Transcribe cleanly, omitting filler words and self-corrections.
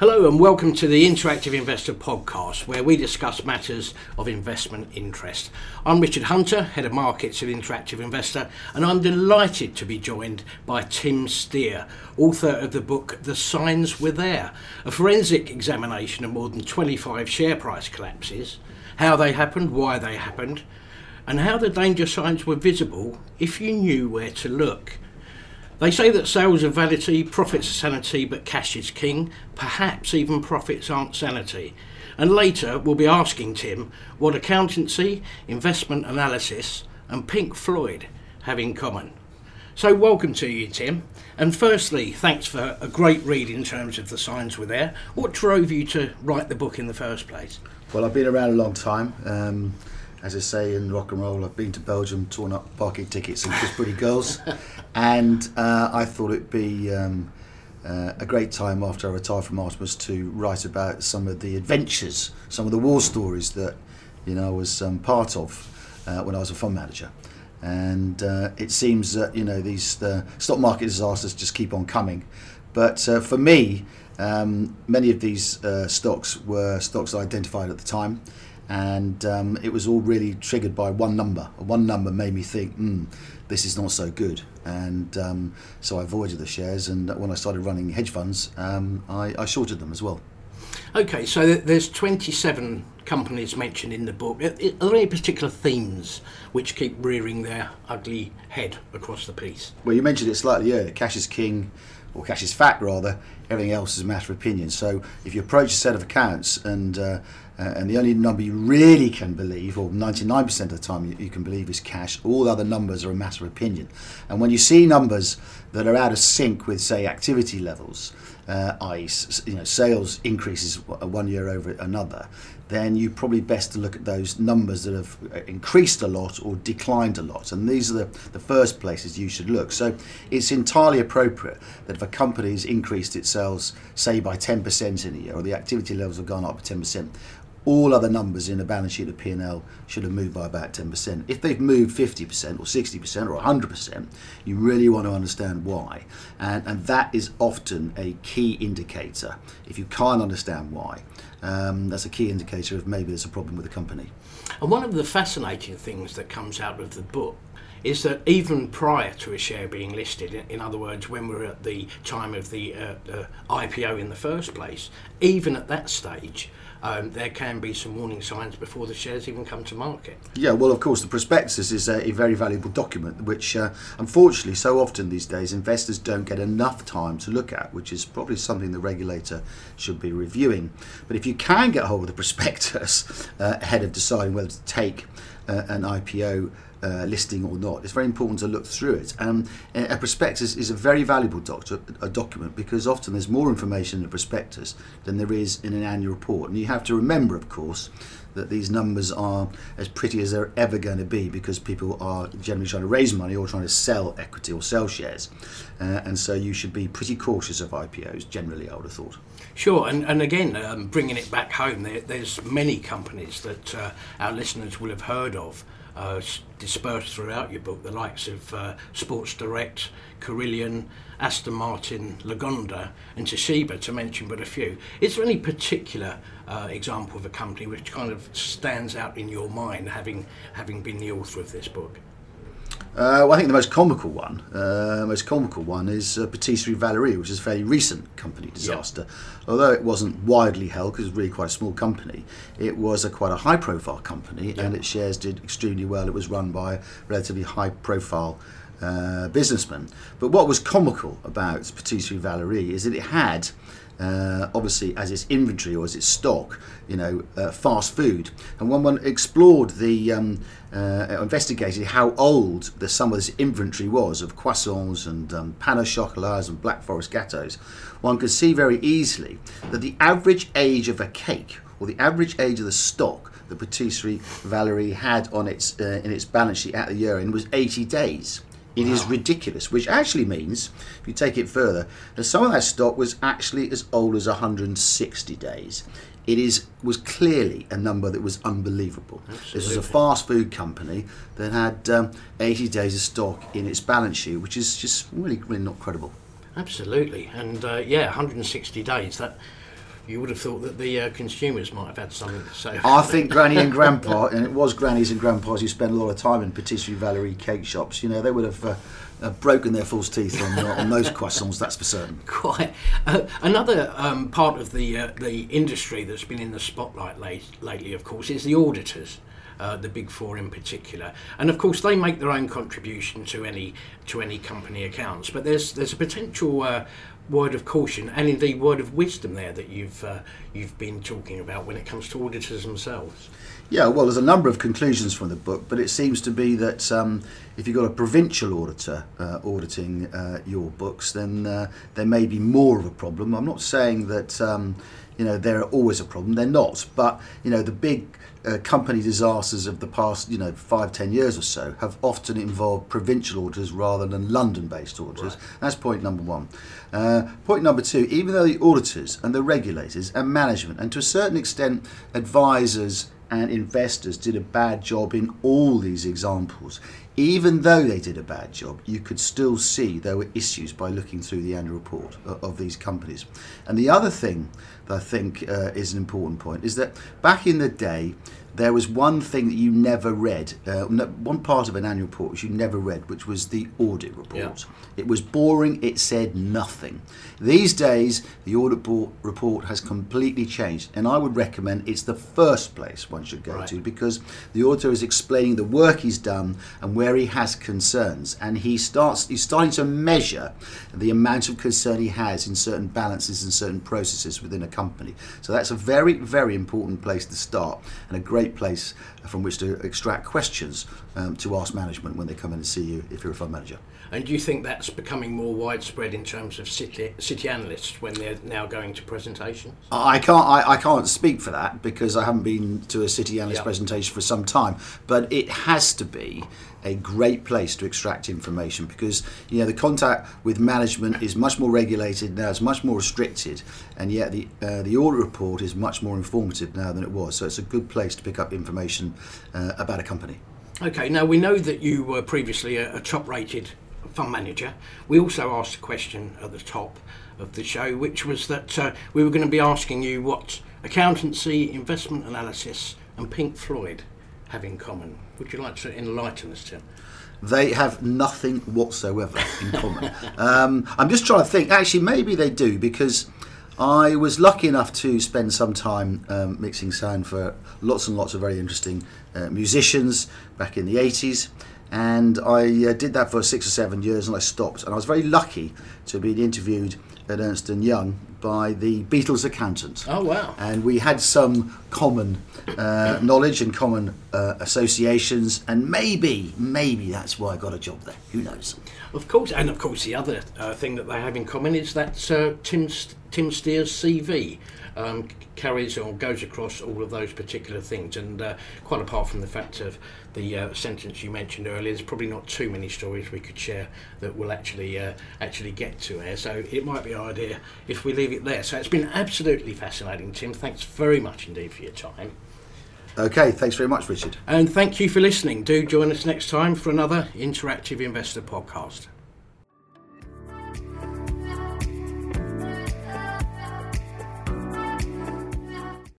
Hello and welcome to the Interactive Investor podcast, where we discuss matters of investment interest. I'm Richard Hunter, Head of Markets at Interactive Investor, and I'm delighted to be joined by Tim Steer, author of the book The Signs Were There, a forensic examination of more than 25 share price collapses, how they happened, why they happened, and how the danger signs were visible if you knew where to look. They say that sales are vanity, profits are sanity, but cash is king. Perhaps even profits aren't sanity. And later we'll be asking Tim what accountancy, investment analysis and Pink Floyd have in common. So welcome to you, Tim. And firstly, thanks for a great read in terms of The Signs Were There. What drove you to write the book in the first place? Well, I've been around a long time. As I say in rock and roll, I've been to Belgium, torn up parking tickets and kissed pretty girls. And I thought it'd be a great time after I retired from Artemis to write about some of the adventures, some of the war stories that I was part of when I was a fund manager. And it seems that these stock market disasters just keep on coming. But for me, many of these stocks were stocks I identified at the time. And it was all really triggered by one number. One number made me think, this is not so good. And so I avoided the shares, and when I started running hedge funds, I shorted them as well. Okay, so there's 27 companies mentioned in the book. Are there any particular themes which keep rearing their ugly head across the piece? Well, you mentioned it slightly earlier, cash is king, or cash is fat rather, everything else is a matter of opinion. So if you approach a set of accounts and the only number you really can believe, or 99% of the time you can believe, is cash, all other numbers are a matter of opinion. And when you see numbers that are out of sync with, say, activity levels, i.e. sales increases one year over another, then you probably best to look at those numbers that have increased a lot or declined a lot. And these are the first places you should look. So it's entirely appropriate that if a company has increased its sales, say, by 10% in a year, or the activity levels have gone up by 10%, all other numbers in a balance sheet of P&L should have moved by about 10%. If they've moved 50% or 60% or 100%, you really want to understand why. And that is often a key indicator. if you can't understand why, that's a key indicator of maybe there's a problem with the company. And one of the fascinating things that comes out of the book is that even prior to a share being listed, in other words, when we're at the time of the IPO in the first place, even at that stage, there can be some warning signs before the shares even come to market. Yeah, well, of course, the prospectus is a very valuable document, which unfortunately so often these days investors don't get enough time to look at, which is probably something the regulator should be reviewing. But if you can get hold of the prospectus ahead of deciding whether to take an IPO listing or not, it's very important to look through it. A prospectus is a very valuable document because often there's more information in a prospectus than there is in an annual report. And you have to remember, of course, that these numbers are as pretty as they're ever going to be because people are generally trying to raise money or trying to sell equity or sell shares. And so you should be pretty cautious of IPOs generally, I would have thought. Sure, and again, bringing it back home, there's many companies that our listeners will have heard of dispersed throughout your book, the likes of Sports Direct, Carillion, Aston Martin, Lagonda and Toshiba, to mention but a few. Is there any particular example of a company which kind of stands out in your mind, having been the author of this book? Well, I think the most comical one is Patisserie Valerie, which is a fairly recent company disaster. Yep. Although it wasn't widely held because it was really quite a small company, it was quite a high-profile company. Yep. And its shares did extremely well. It was run by a relatively high-profile businessman. But what was comical about Patisserie Valerie is that it had, obviously, as its inventory or as its stock, fast food. And when one explored investigated how old some of this inventory was of croissants and pan au chocolats and black forest gâteaux, one could see very easily that the average age of a cake or the average age of the stock that Patisserie Valerie had on its in its balance sheet at the year end was 80 days. It is ridiculous, which actually means, if you take it further, that some of that stock was actually as old as 160 days. It was clearly a number that was unbelievable. Absolutely. This was a fast food company that had 80 days of stock in its balance sheet, which is just really, really not credible. Absolutely, and yeah, 160 days. That you would have thought that the consumers might have had something to say. I think Granny and Grandpa, and it was Grannies and Grandpas who spent a lot of time in Patisserie Valerie cake shops, you know, they would have broken their false teeth on those croissants, that's for certain. Quite. Another part of the industry that's been in the spotlight lately, of course, is the auditors. The Big Four in particular, and of course they make their own contribution to any company accounts. But there's a potential word of caution and indeed word of wisdom there that you've been talking about when it comes to auditors themselves. Yeah, well, there's a number of conclusions from the book, but it seems to be that if you've got a provincial auditor auditing your books, then there may be more of a problem. I'm not saying that you know, they're always a problem. They're not, but you know, the big company disasters of the past, you know, 5-10 years or so have often involved provincial auditors rather than London-based auditors. Right. That's point number one. Point number two, even though the auditors and the regulators and management and to a certain extent advisors and investors did a bad job in all these examples, even though they did a bad job, you could still see there were issues by looking through the annual report of these companies. And the other thing that I think is an important point is that back in the day, there was one thing that you never read, one part of an annual report which you never read, which was the audit report. Yeah. It was boring, it said nothing. These days, the audit report has completely changed, and I would recommend it's the first place one should go right. to, because the auditor is explaining the work he's done and where he has concerns, and he's starting to measure the amount of concern he has in certain balances and certain processes within a company. So that's a very, very important place to start, and a great place from which to extract questions to ask management when they come in and see you if you're a fund manager. And do you think that's becoming more widespread in terms of city analysts when they're now going to presentations? I can't speak for that because I haven't been to a city analyst yep. presentation for some time, but it has to be a great place to extract information because, you know, the contact with management is much more regulated now, it's much more restricted, and yet the audit report is much more informative now than it was, so it's a good place to pick up information about a company. Okay, now we know that you were previously a top-rated fund manager. We also asked a question at the top of the show, which was that we were going to be asking you what accountancy, investment analysis and Pink Floyd have in common. Would you like to enlighten us, Tim? They have nothing whatsoever in common. I'm just trying to think. Actually, maybe they do, because I was lucky enough to spend some time mixing sound for lots and lots of very interesting musicians back in the 80s. And I did that for 6 or 7 years and I stopped. And I was very lucky to be interviewed at Ernst & Young by the Beatles accountant. Oh, wow. And we had some common knowledge and common associations, and maybe that's why I got a job there. Who knows? Of course. And of course the other thing that they have in common is that Tim Steer's CV carries or goes across all of those particular things, and quite apart from the fact of the sentence you mentioned earlier, there's probably not too many stories we could share that we'll actually get to there, so it might be an idea if we leave it there. So it's been absolutely fascinating, Tim. Thanks very much indeed for your time. Okay, thanks very much, Richard. And thank you for listening. Do join us next time for another Interactive Investor podcast.